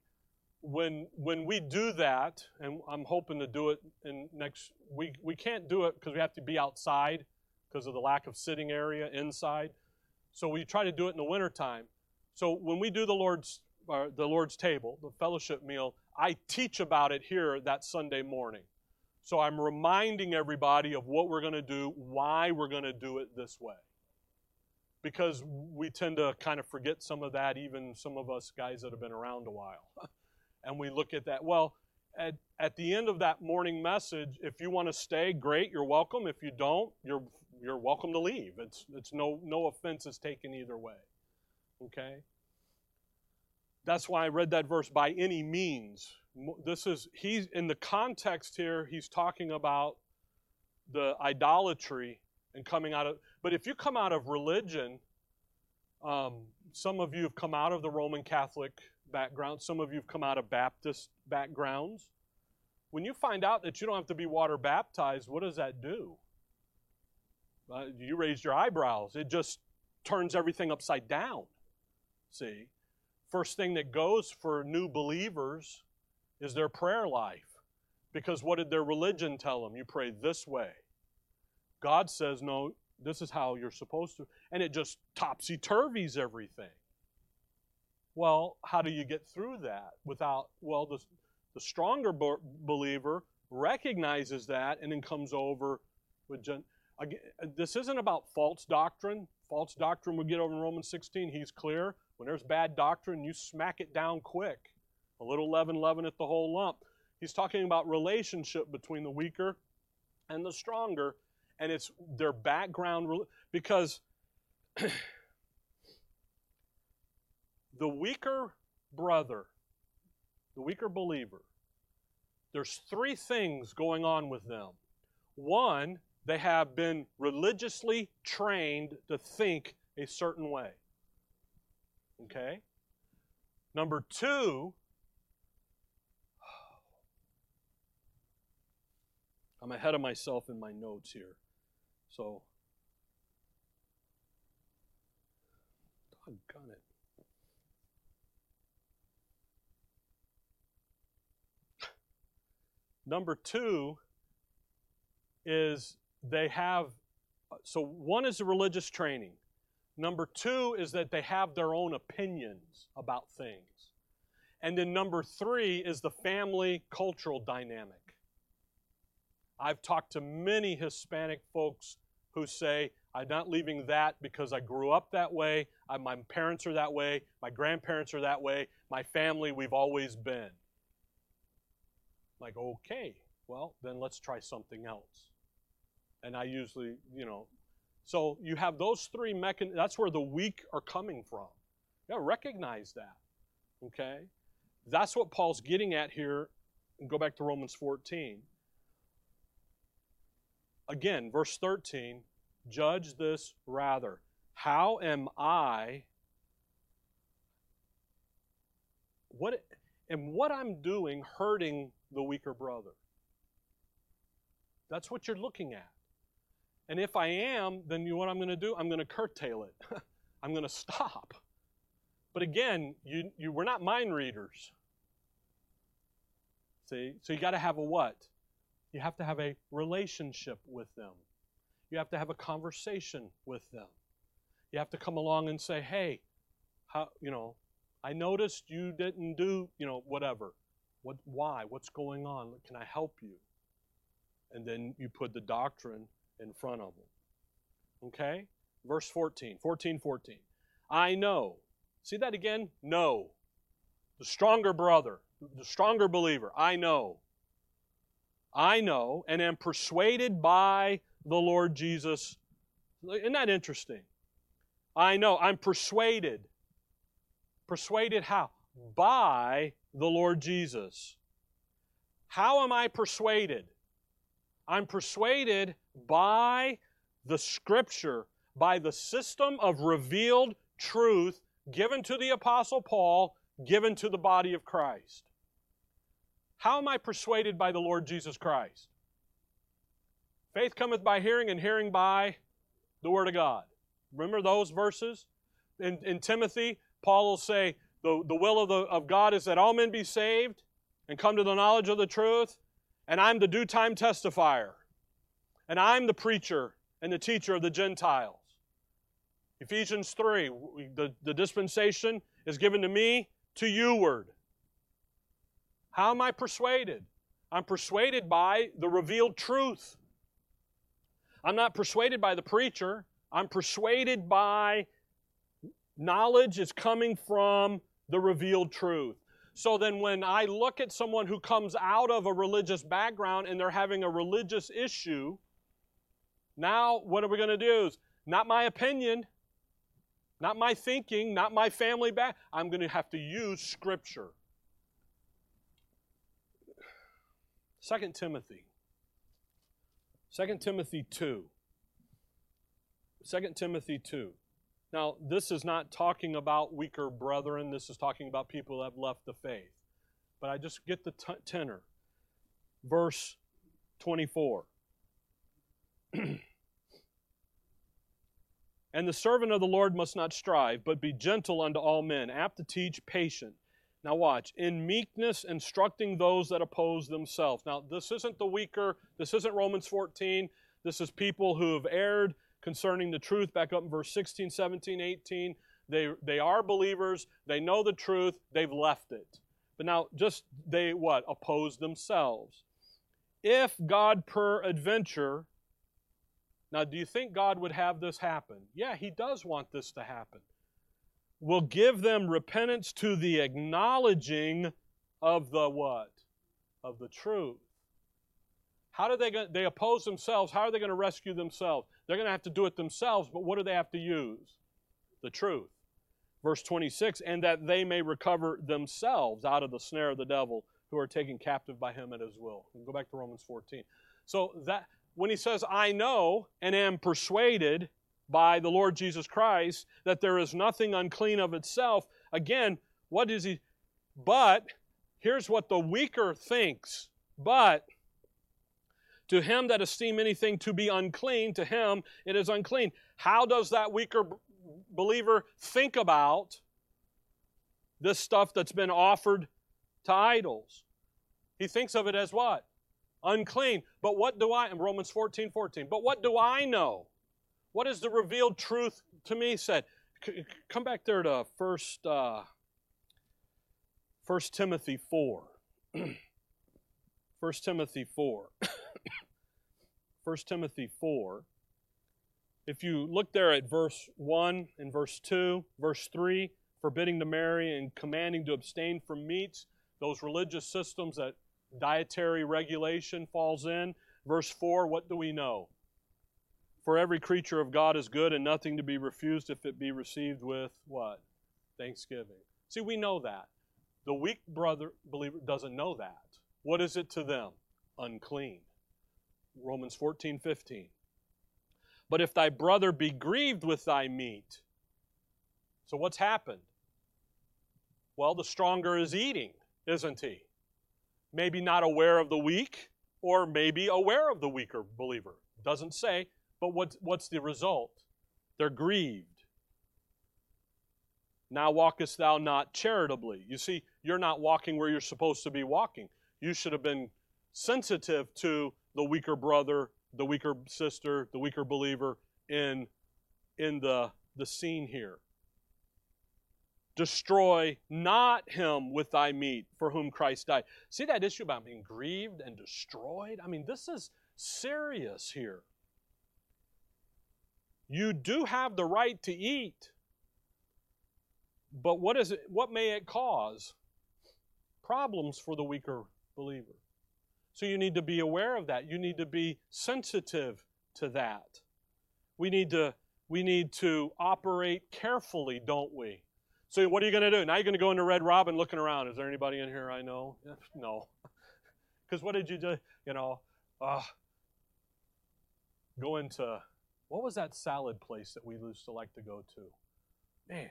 When we do that, and I'm hoping to do it in next week, we can't do it because we have to be outside because of the lack of sitting area inside. So we try to do it in the wintertime. So when we do the Lord's table, the fellowship meal, I teach about it here that Sunday morning. So I'm reminding everybody of what we're going to do, why we're going to do it this way. Because we tend to kind of forget some of that, even some of us guys that have been around a while. And we look at that. Well, at the end of that morning message, if you want to stay, great, you're welcome. If you don't, you're welcome to leave. It's no offense is taken either way. Okay? That's why I read that verse, by any means. He's in the context here, he's talking about the idolatry and coming out of, but if you come out of religion, some of you have come out of the Roman Catholic background, some of you have come out of Baptist backgrounds. When you find out that you don't have to be water baptized, what does that do? You raise your eyebrows. It just turns everything upside down, see? First thing that goes for new believers is their prayer life, because what did their religion tell them? You pray this way. God says, no, this is how you're supposed to, and it just topsy-turvies everything. Well, how do you get through that without, well, the stronger believer recognizes that and then comes over with, again, this isn't about false doctrine. False doctrine, we get over in Romans 16, he's clear. When there's bad doctrine, you smack it down quick. A little leaven leaveneth the whole lump. He's talking about relationship between the weaker and the stronger, and it's their background, because the weaker brother, the weaker believer, there's three things going on with them. One, they have been religiously trained to think a certain way. Okay? Number two, I'm ahead of myself in my notes here. So, doggone it. Number two is they have, so one is the religious training. Number two is that they have their own opinions about things. And then number three is the family cultural dynamic. I've talked to many Hispanic folks who say, I'm not leaving that because I grew up that way, my parents are that way, my grandparents are that way, my family, we've always been. Like, okay, well, then let's try something else. And I usually, so you have those three mechanisms. That's where the weak are coming from. You gotta recognize that, okay? That's what Paul's getting at here. Go back to Romans 14. Again, verse 13, judge this rather. How am I, what I'm doing hurting the weaker brother? That's what you're looking at. And if I am, then what I'm going to do? I'm going to curtail it. I'm going to stop. But again, we're not mind readers. See? So you got to have a what? You have to have a relationship with them. You have to have a conversation with them. You have to come along and say, hey, I noticed you didn't do, whatever. Why? What's going on? Can I help you? And then you put the doctrine in front of them. Okay? Verse 14. I know. See that again? No. The stronger brother, the stronger believer. I know and am persuaded by the Lord Jesus. Isn't that interesting? I know. I'm persuaded. Persuaded how? By the Lord Jesus. How am I persuaded? I'm persuaded by the Scripture, by the system of revealed truth given to the Apostle Paul, given to the body of Christ. How am I persuaded by the Lord Jesus Christ? Faith cometh by hearing, and hearing by the Word of God. Remember those verses? in Timothy, Paul will say, the will of God is that all men be saved and come to the knowledge of the truth, and I'm the due-time testifier, and I'm the preacher and the teacher of the Gentiles. Ephesians 3, the dispensation is given to me, to youward. How am I persuaded? I'm persuaded by the revealed truth. I'm not persuaded by the preacher. I'm persuaded by knowledge is coming from the revealed truth. So then when I look at someone who comes out of a religious background and they're having a religious issue, now what are we going to do? Not my opinion, not my thinking, not my family back. I'm going to have to use Scripture. 2 Timothy. 2 Timothy 2. 2 Timothy 2. Now, this is not talking about weaker brethren. This is talking about people that have left the faith. But I just get the tenor. Verse 24. And the servant of the Lord must not strive, but be gentle unto all men, apt to teach, patient. Now watch, in meekness instructing those that oppose themselves. Now, this isn't the weaker. This isn't Romans 14. This is people who have erred concerning the truth. Back up in verse 16, 17, 18. They are believers. They know the truth. They've left it. But now just they what? Oppose themselves. If God peradventure. Now, do you think God would have this happen? Yeah, He does want this to happen. Will give them repentance to the acknowledging of the what? Of the truth. How do they oppose themselves? How are they going to rescue themselves? They're going to have to do it themselves, but what do they have to use? The truth. Verse 26, and that they may recover themselves out of the snare of the devil, who are taken captive by him at his will. We'll go back to Romans 14. So that when he says, I know and am persuaded by the Lord Jesus Christ that there is nothing unclean of itself, again, what is he? But here's what the weaker thinks. But to him that esteem anything to be unclean, to him it is unclean. How does that weaker believer think about this stuff that's been offered to idols? He thinks of it as what? Unclean. But what do I, in Romans 14, 14, but what do I know? What is the revealed truth to me said? Come back there to 1 Timothy 4. 1 Timothy 4. 1 Timothy 4. If you look there at verse 1 and verse 2, verse 3, forbidding to marry and commanding to abstain from meats, those religious systems that dietary regulation falls in. Verse 4, what do we know? For every creature of God is good and nothing to be refused if it be received with what? Thanksgiving. See, we know that. The weak believer doesn't know that. What is it to them? Unclean. Romans 14, 15. But if thy brother be grieved with thy meat. So what's happened? Well, the stronger is eating, isn't he? Maybe not aware of the weak, or maybe aware of the weaker believer. Doesn't say, but what's the result? They're grieved. Now walkest thou not charitably. You see, you're not walking where you're supposed to be walking. You should have been sensitive to the weaker brother, the weaker sister, the weaker believer in the scene here. Destroy not him with thy meat for whom Christ died. See that issue about being grieved and destroyed? I mean, this is serious here. You do have the right to eat, but what is it? What may it cause? Problems for the weaker believer. So you need to be aware of that. You need to be sensitive to that. We need to operate carefully, don't we? So what are you going to do? Now you're going to go into Red Robin looking around. Is there anybody in here I know? No. Because what did you do? You know, go into, what was that salad place that we used to like to go to? Man,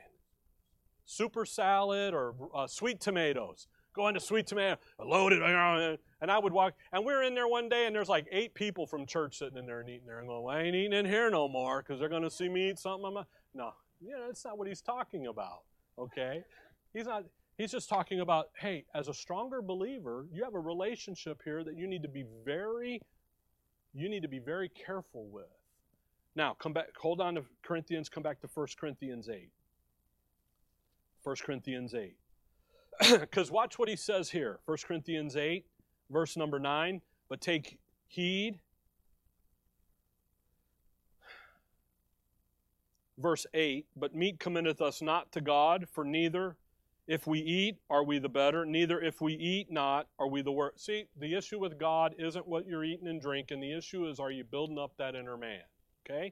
Super Salad or Sweet Tomatoes. Go into Sweet Tomato, loaded, and I would walk. And we were in there one day, and there's like 8 people from church sitting in there and eating there. And going, well, I ain't eating in here no more because they're going to see me eat something. No, Yeah, that's not what he's talking about, okay? He's not. He's just talking about, hey, as a stronger believer, you have a relationship here that you need to be very careful with. Now, come back, hold on to Corinthians, come back to 1 Corinthians 8. 1 Corinthians 8. Because watch what he says here. 1 Corinthians 8, verse number 9. But take heed. Verse 8. But meat commendeth us not to God, for neither if we eat are we the better, neither if we eat not are we the worse. See, the issue with God isn't what you're eating and drinking. The issue is, are you building up that inner man? Okay?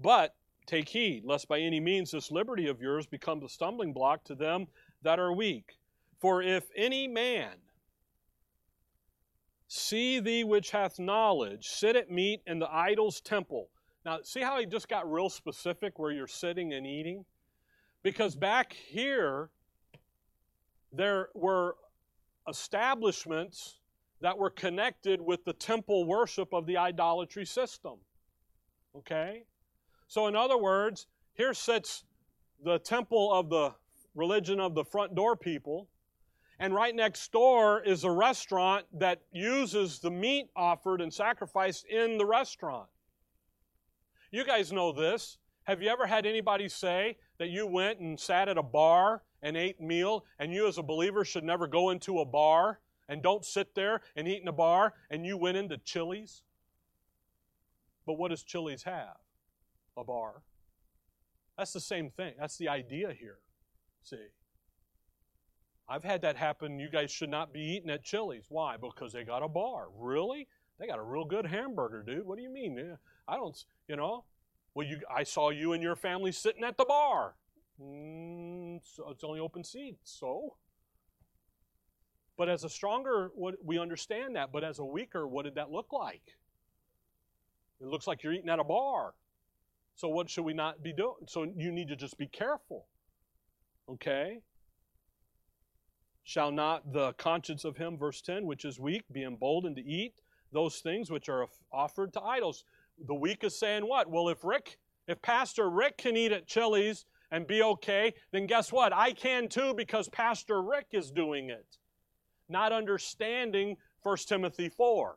But take heed, lest by any means this liberty of yours become a stumbling block to them that are weak. For if any man see thee which hath knowledge, sit at meat in the idol's temple. Now, see how he just got real specific where you're sitting and eating? Because back here, there were establishments that were connected with the temple worship of the idolatry system. Okay? So in other words, here sits the temple of the religion of the front door people, and right next door is a restaurant that uses the meat offered and sacrificed in the restaurant. You guys know this. Have you ever had anybody say that you went and sat at a bar and ate meal, and you as a believer should never go into a bar, and don't sit there and eat in a bar, and you went into Chili's? But what does Chili's have? A bar. That's the same thing. That's the idea here. See? I've had that happen. You guys should not be eating at Chili's. Why? Because they got a bar. Really? They got a real good hamburger, dude. What do you mean? I don't, you know. Well, I saw you and your family sitting at the bar. So it's only open seats, so. But as a stronger, we understand that. But as a weaker, what did that look like? It looks like you're eating at a bar. So what should we not be doing? So you need to just be careful. Okay? Shall not the conscience of him, verse 10, which is weak, be emboldened to eat those things which are offered to idols? The weak is saying what? Well, if Pastor Rick can eat at Chili's and be okay, then guess what? I can too, because Pastor Rick is doing it. Not understanding 1 Timothy 4.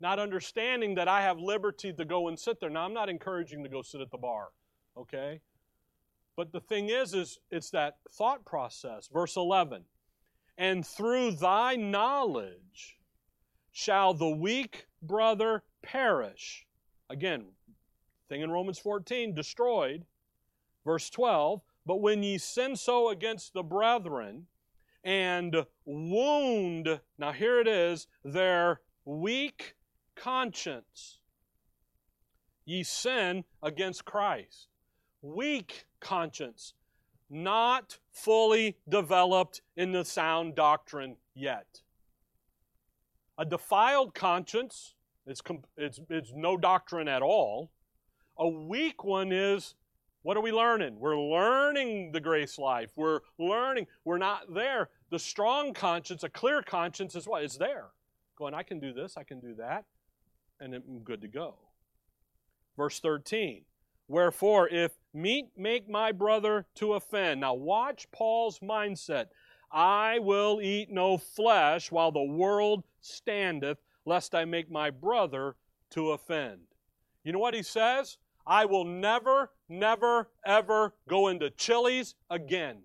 Not understanding that I have liberty to go and sit there. Now, I'm not encouraging to go sit at the bar, okay? But the thing is it's that thought process. Verse 11, and through thy knowledge shall the weak brother perish. Again, thing in Romans 14, destroyed. Verse 12, but when ye sin so against the brethren and wound, now here it is, their weak conscience, ye sin against Christ. Weak conscience, not fully developed in the sound doctrine yet. A defiled conscience is no doctrine at all. A weak one is, what are we learning? We're learning the grace life. We're learning. We're not there. The strong conscience, a clear conscience is what? It's there. Going, I can do this, I can do that, and I'm good to go. Verse 13, wherefore, if meat make my brother to offend. Now watch Paul's mindset. I will eat no flesh while the world standeth, lest I make my brother to offend. You know what he says? I will never, never, ever go into Chili's again.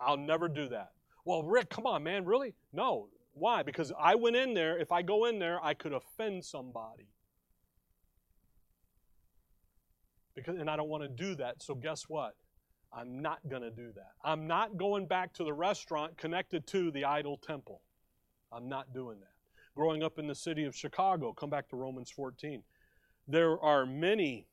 I'll never do that. Well, Rick, come on, man, really? No. Why? Because I went in there. If I go in there, I could offend somebody. And I don't want to do that, so guess what? I'm not going to do that. I'm not going back to the restaurant connected to the idol temple. I'm not doing that. Growing up in the city of Chicago, come back to Romans 14. There are many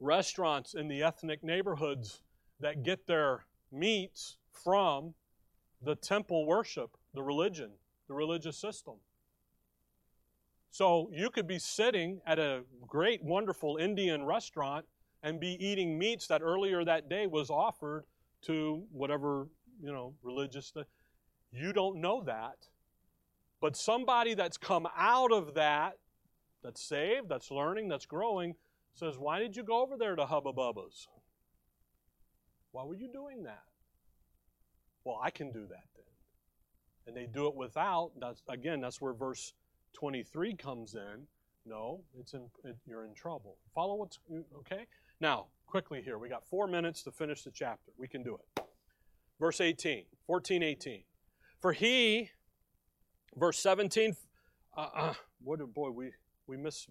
restaurants in the ethnic neighborhoods that get their meats from the temple worship, the religion, the religious system. So you could be sitting at a great, wonderful Indian restaurant and be eating meats that earlier that day was offered to whatever, you know, religious thing. You don't know that. But somebody that's come out of that, that's saved, that's learning, that's growing, says, why did you go over there to Hubba Bubba's? Why were you doing that? Well, I can do that then. And they do it without, that's where verse 23 comes in. No, you're in trouble. Follow what's, okay? Now, quickly here, we got 4 minutes to finish the chapter. We can do it. Verse 18, 14, 18. For he, verse 17, what did we miss?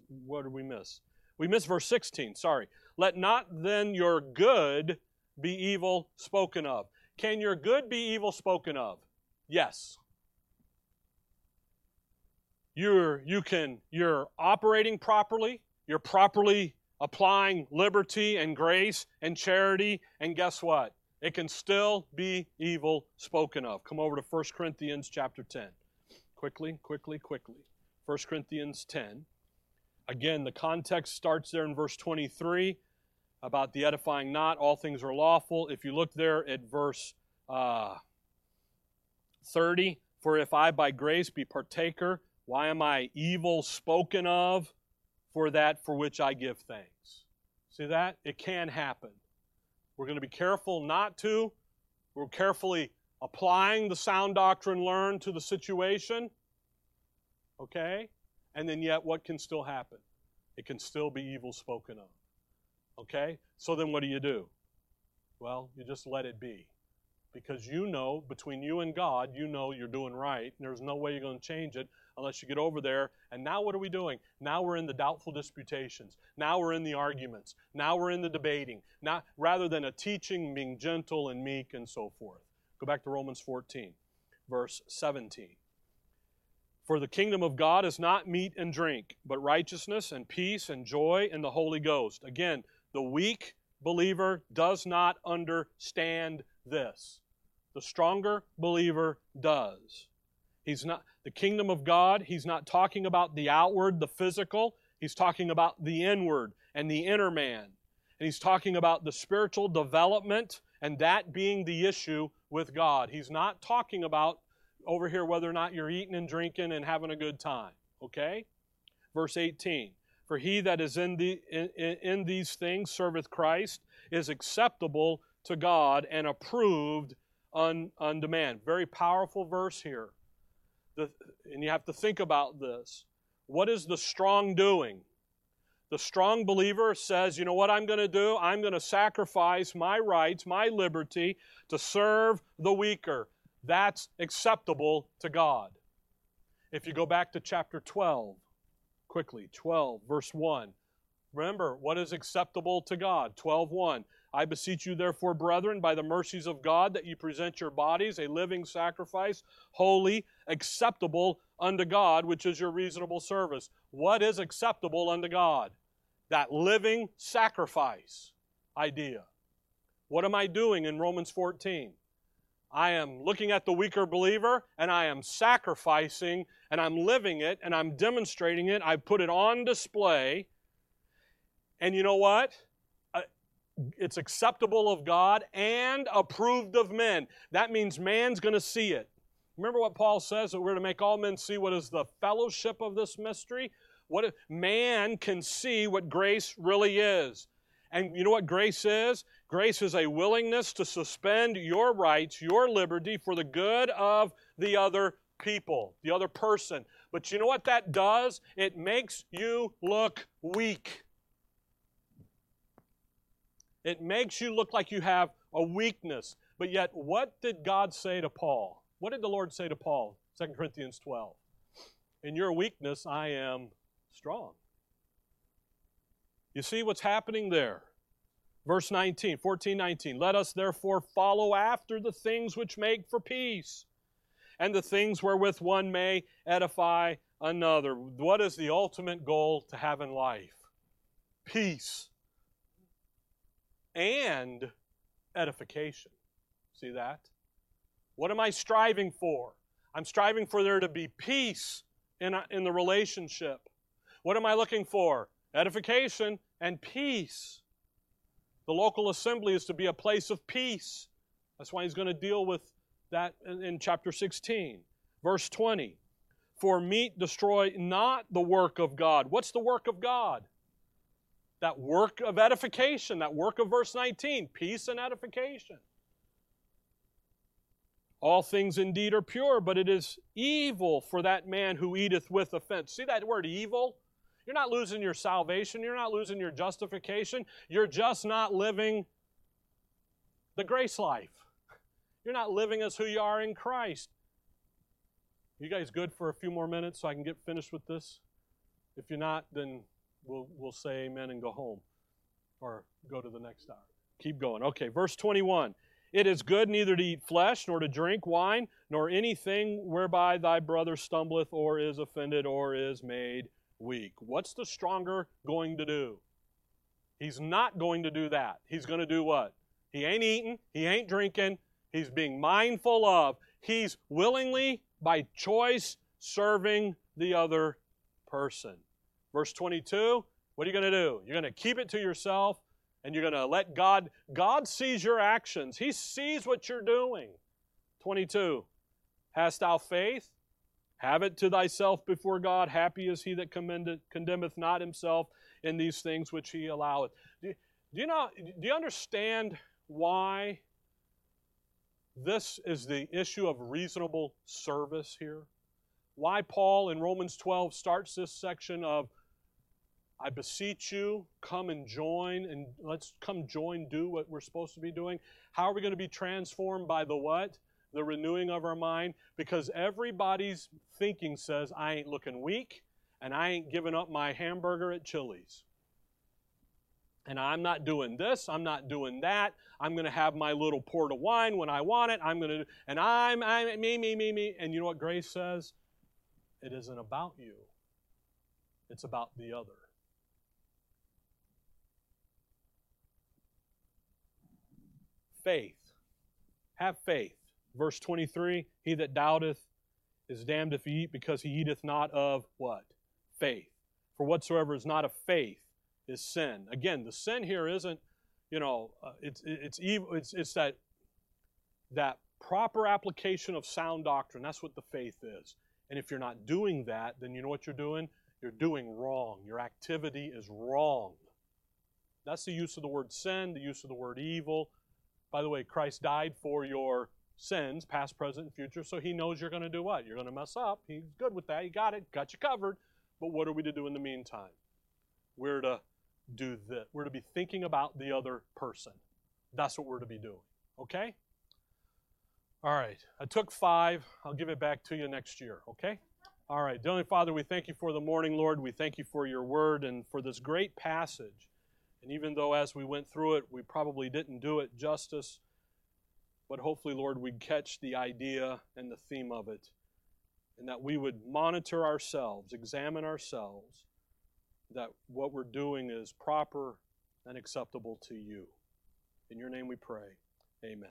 We missed verse 16, sorry. Let not then your good be evil spoken of. Can your good be evil spoken of? Yes. You're operating properly. You're properly applying liberty and grace and charity. And guess what? It can still be evil spoken of. Come over to 1 Corinthians chapter 10. Quickly. 1 Corinthians 10. Again, the context starts there in verse 23 about the edifying not. All things are lawful. If you look there at verse 30, for if I by grace be partaker, why am I evil spoken of for that for which I give thanks? See that? It can happen. We're going to be careful not to. We're carefully applying the sound doctrine learned to the situation. Okay? And then yet what can still happen? It can still be evil spoken of. Okay? So then what do? Well, you just let it be. Because you know, between you and God, you know you're doing right, and there's no way you're going to change it unless you get over there. And now what are we doing? Now we're in the doubtful disputations. Now we're in the arguments. Now we're in the debating. Now, rather than a teaching, being gentle and meek and so forth. Go back to Romans 14, verse 17. For the kingdom of God is not meat and drink, but righteousness and peace and joy in the Holy Ghost. Again, the weak believer does not understand this. The stronger believer does. He's not the kingdom of God. He's not talking about the outward, the physical. He's talking about the inward and the inner man. And he's talking about the spiritual development and that being the issue with God. He's not talking about over here whether or not you're eating and drinking and having a good time. Okay? Verse 18. For he that is in these things serveth Christ is acceptable to God and approved unto man. Very powerful verse here. And you have to think about this. What is the strong doing? The strong believer says, you know what I'm going to do? I'm going to sacrifice my rights, my liberty, to serve the weaker. That's acceptable to God. If you go back to chapter 12, quickly, 12, verse 1. Remember, what is acceptable to God? 12:1. I beseech you, therefore, brethren, by the mercies of God, that you present your bodies a living sacrifice, holy, acceptable unto God, which is your reasonable service. What is acceptable unto God? That living sacrifice idea. What am I doing in Romans 14? I am looking at the weaker believer, and I am sacrificing, and I'm living it, and I'm demonstrating it. I put it on display. And you know what? It's acceptable of God and approved of men. That means man's going to see it. Remember what Paul says, that we're to make all men see what is the fellowship of this mystery? What if man can see what grace really is. And you know what grace is? Grace is a willingness to suspend your rights, your liberty, for the good of the other people, the other person. But you know what that does? It makes you look weak. It makes you look like you have a weakness. But yet, what did God say to Paul? What did the Lord say to Paul? 2 Corinthians 12. In your weakness, I am strong. You see what's happening there. Verse 19, 14, 19. Let us therefore follow after the things which make for peace, and the things wherewith one may edify another. What is the ultimate goal to have in life? Peace. And edification. See that? What am I striving for? I'm striving for there to be peace in the relationship. What am I looking for? Edification and peace. The local assembly is to be a place of peace. That's why he's going to deal with that in chapter 16. Verse 20. For meat destroy not the work of God. What's the work of God? that work of edification, that work of verse 19, peace and edification. All things indeed are pure, but it is evil for that man who eateth with offense. See that word evil? You're not losing your salvation. You're not losing your justification. You're just not living the grace life. You're not living as who you are in Christ. You guys good for a few more minutes so I can get finished with this? If you're not, then we'll say amen and go home or go to the next hour. Keep going. Okay, verse 21. It is good neither to eat flesh, nor to drink wine, nor anything whereby thy brother stumbleth, or is offended, or is made weak. What's the stronger going to do? He's not going to do that. He's going to do what? He ain't eating. He ain't drinking. He's being mindful of. He's willingly, by choice, serving the other person. Verse 22, what are you going to do? You're going to keep it to yourself. And you're going to let God sees your actions. He sees what you're doing. 22, hast thou faith? Have it to thyself before God. Happy is he that condemneth not himself in these things which he alloweth. Do you understand why this is the issue of reasonable service here? Why Paul in Romans 12 starts this section of, I beseech you, come and join, and let's come join, do what we're supposed to be doing. How are we going to be transformed by the what? The renewing of our mind. Because everybody's thinking says, I ain't looking weak, and I ain't giving up my hamburger at Chili's. And I'm not doing this, I'm not doing that. I'm going to have my little port of wine when I want it. I'm me. And you know what grace says? It isn't about you. It's about the other. Faith. Have faith. Verse 23, he that doubteth is damned if he eat, because he eateth not of what? Faith. For whatsoever is not of faith is sin. Again, the sin here isn't, it's evil. It's that proper application of sound doctrine. That's what the faith is. And if you're not doing that, then you know what you're doing? You're doing wrong. Your activity is wrong. That's the use of the word sin, the use of the word evil. By the way, Christ died for your sins, past, present, and future, so he knows you're going to do what? You're going to mess up. He's good with that. He got it. Got you covered. But what are we to do in the meantime? We're to do this. We're to be thinking about the other person. That's what we're to be doing. Okay? All right. I took 5. I'll give it back to you next year. Okay? All right. Dear Heavenly Father, we thank you for the morning, Lord. We thank you for your word and for this great passage. And even though as we went through it, we probably didn't do it justice, but hopefully, Lord, we'd catch the idea and the theme of it, and that we would monitor ourselves, examine ourselves, that what we're doing is proper and acceptable to you. In your name we pray. Amen.